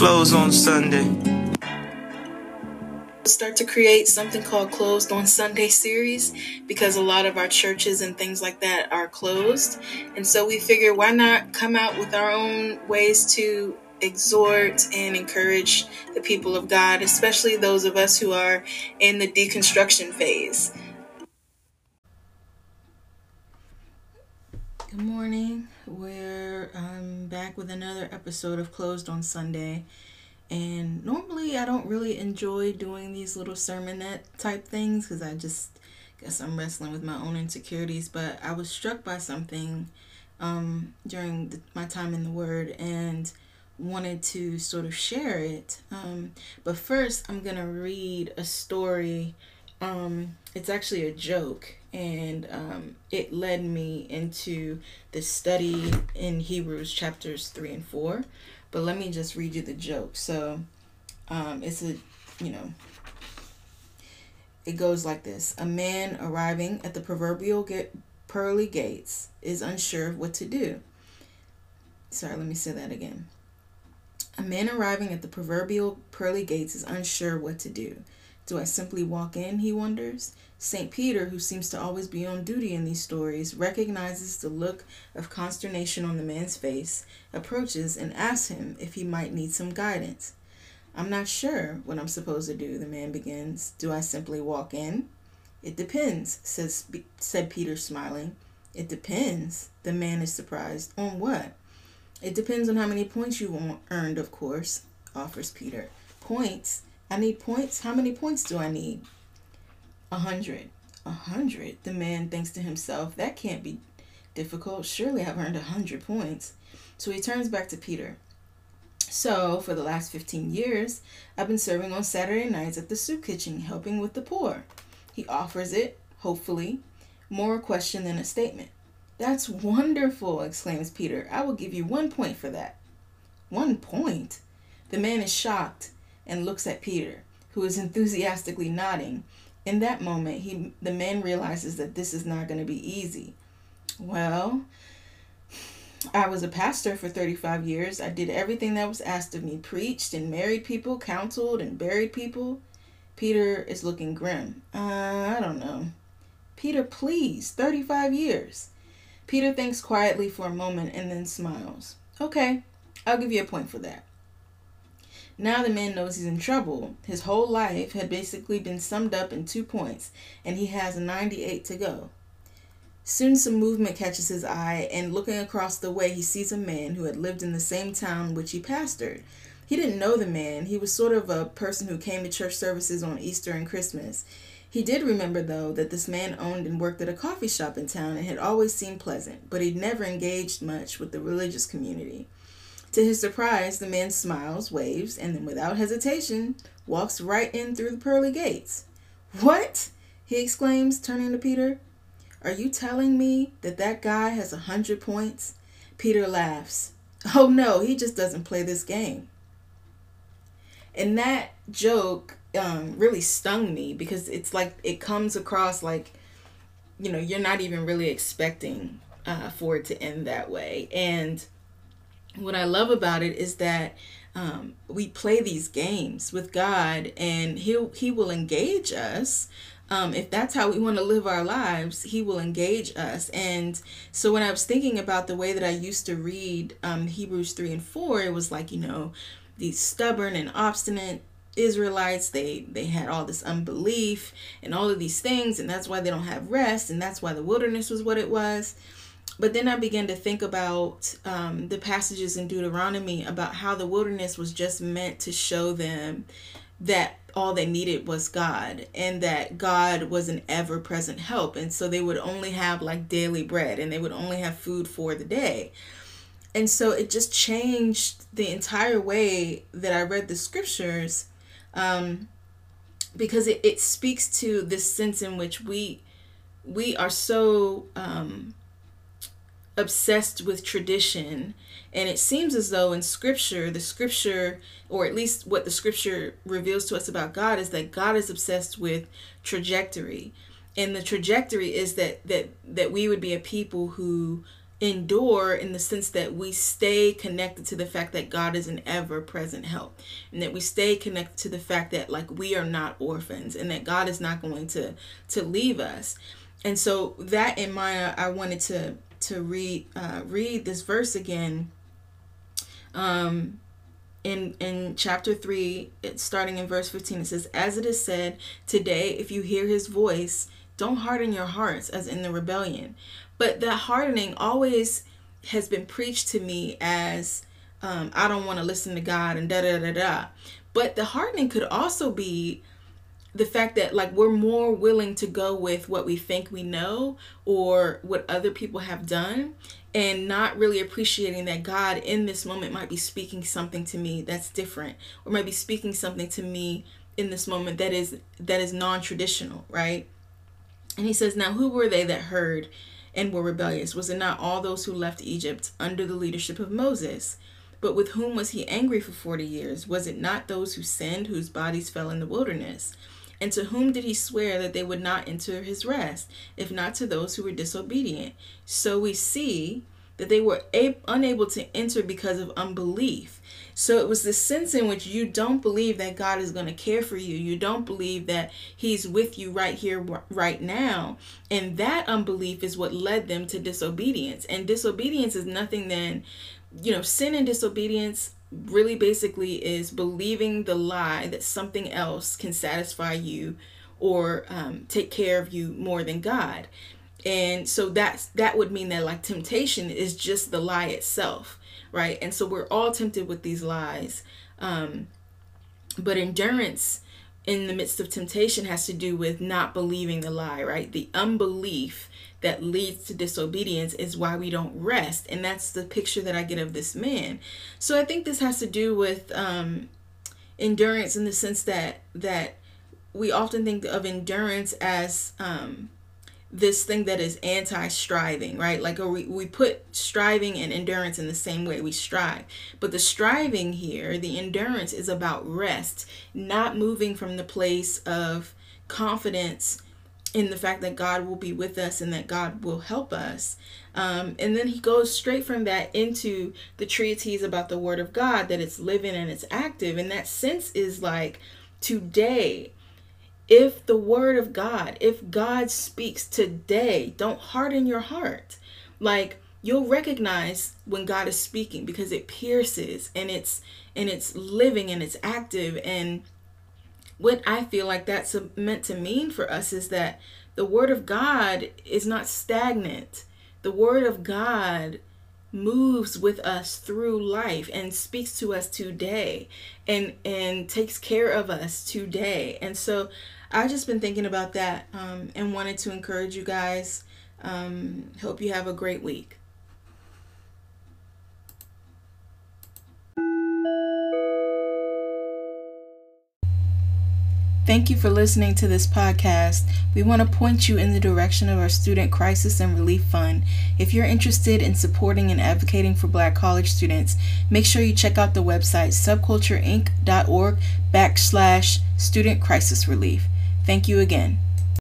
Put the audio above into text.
Closed on Sunday. Start to create something called Closed on Sunday series, because a lot of our churches and things like that are closed. And so we figure, why not come out with our own ways to exhort and encourage the people of God, especially those of us who are in the deconstruction phase. Good morning. We're back with another episode of Closed on Sunday. And normally I don't really enjoy doing these little sermonette type things, because I just guess I'm wrestling with my own insecurities. But I was struck by something during my time in the Word and wanted to sort of share it. But first I'm going to read a story. It's actually a joke, and it led me into the study in Hebrews chapters 3 and 4. But let me just read you the joke. So it's a, you know, it goes like this. A man arriving at the proverbial pearly gates is unsure of what to do. Sorry, let me say that again. A man arriving at the proverbial pearly gates is unsure what to do. Do I simply walk in, he wonders. St. Peter, who seems to always be on duty in these stories, recognizes the look of consternation on the man's face, approaches, and asks him if he might need some guidance. I'm not sure what I'm supposed to do, the man begins. Do I simply walk in? It depends, said Peter, smiling. It depends, the man is surprised. On what? It depends on how many points you earned, of course, offers Peter. Points? I need points? How many points do I need? 100. 100? The man thinks to himself, that can't be difficult. Surely I've earned 100 points. So he turns back to Peter. So, for the last 15 years, I've been serving on Saturday nights at the soup kitchen, helping with the poor. He offers it, hopefully, more a question than a statement. That's wonderful, exclaims Peter. I will give you 1 point for that. 1 point? The man is shocked and looks at Peter, who is enthusiastically nodding. In that moment, the man realizes that this is not going to be easy. Well, I was a pastor for 35 years. I did everything that was asked of me, preached and married people, counseled and buried people. Peter is looking grim. I don't know. Peter, please, 35 years. Peter thinks quietly for a moment and then smiles. Okay, I'll give you a point for that. Now the man knows he's in trouble. His whole life had basically been summed up in 2 points, and he has 98 to go. Soon some movement catches his eye, and looking across the way, he sees a man who had lived in the same town which he pastored. He didn't know the man. He was sort of a person who came to church services on Easter and Christmas. He did remember, though, that this man owned and worked at a coffee shop in town and had always seemed pleasant, but he'd never engaged much with the religious community. To his surprise, the man smiles, waves, and then without hesitation, walks right in through the pearly gates. What? He exclaims, turning to Peter. Are you telling me that guy has 100 points? Peter laughs. Oh no, he just doesn't play this game. And that joke really stung me, because it's like it comes across like, you know, you're not even really expecting for it to end that way. And what I love about it is that we play these games with God, and he will engage us. If that's how we want to live our lives, he will engage us. And so when I was thinking about the way that I used to read Hebrews 3 and 4, it was like, you know, these stubborn and obstinate Israelites, they had all this unbelief and all of these things, and that's why they don't have rest, and that's why the wilderness was what it was. But then I began to think about the passages in Deuteronomy about how the wilderness was just meant to show them that all they needed was God, and that God was an ever-present help, and so they would only have like daily bread, and they would only have food for the day. And so it just changed the entire way that I read the scriptures. Because it speaks to this sense in which we are so obsessed with tradition, and it seems as though in scripture, or at least what the scripture reveals to us about God, is that God is obsessed with trajectory, and the trajectory is that we would be a people who endure in the sense that we stay connected to the fact that God is an ever-present help, and that we stay connected to the fact that, like, we are not orphans and that God is not going to leave us. And so that in mind, I wanted to read this verse again. In chapter 3, starting in verse 15, it says, "As it is said, today, if you hear his voice, don't harden your hearts as in the rebellion." But that hardening always has been preached to me as, I don't want to listen to God and da-da-da-da. But the hardening could also be the fact that, like, we're more willing to go with what we think we know or what other people have done, and not really appreciating that God in this moment might be speaking something to me that's different, or might be speaking something to me in this moment that is non-traditional, right? And he says, "Now who were they that heard and were rebellious? Was it not all those who left Egypt under the leadership of Moses? But with whom was he angry for 40 years? Was it not those who sinned, whose bodies fell in the wilderness? And to whom did he swear that they would not enter his rest, if not to those who were disobedient? So we see that they were unable to enter because of unbelief." So it was the sense in which you don't believe that God is going to care for you. You don't believe that he's with you right here, right now. And that unbelief is what led them to disobedience. And disobedience is nothing than, you know, sin and disobedience really basically is believing the lie that something else can satisfy you or take care of you more than God. And so that would mean that, like, temptation is just the lie itself, right? And so we're all tempted with these lies. But endurance in the midst of temptation has to do with not believing the lie, right? The unbelief that leads to disobedience is why we don't rest. And that's the picture that I get of this man. So I think this has to do with endurance in the sense that we often think of endurance as this thing that is anti-striving, right? Like, we put striving and endurance in the same way we strive. But the striving here, the endurance, is about rest, not moving from the place of confidence in the fact that God will be with us and that God will help us. And then he goes straight from that into the treatise about the word of God, that it's living and it's active. And that sense is like, today, if the word of God, if God speaks today, don't harden your heart. Like, you'll recognize when God is speaking because it pierces and it's living and it's active. And what I feel like that's meant to mean for us is that the word of God is not stagnant. The word of God moves with us through life and speaks to us today and takes care of us today. And so I've just been thinking about that and wanted to encourage you guys. Hope you have a great week. Thank you for listening to this podcast. We want to point you in the direction of our Student Crisis and Relief Fund. If you're interested in supporting and advocating for Black college students, make sure you check out the website subcultureinc.org/student crisis relief. Thank you again.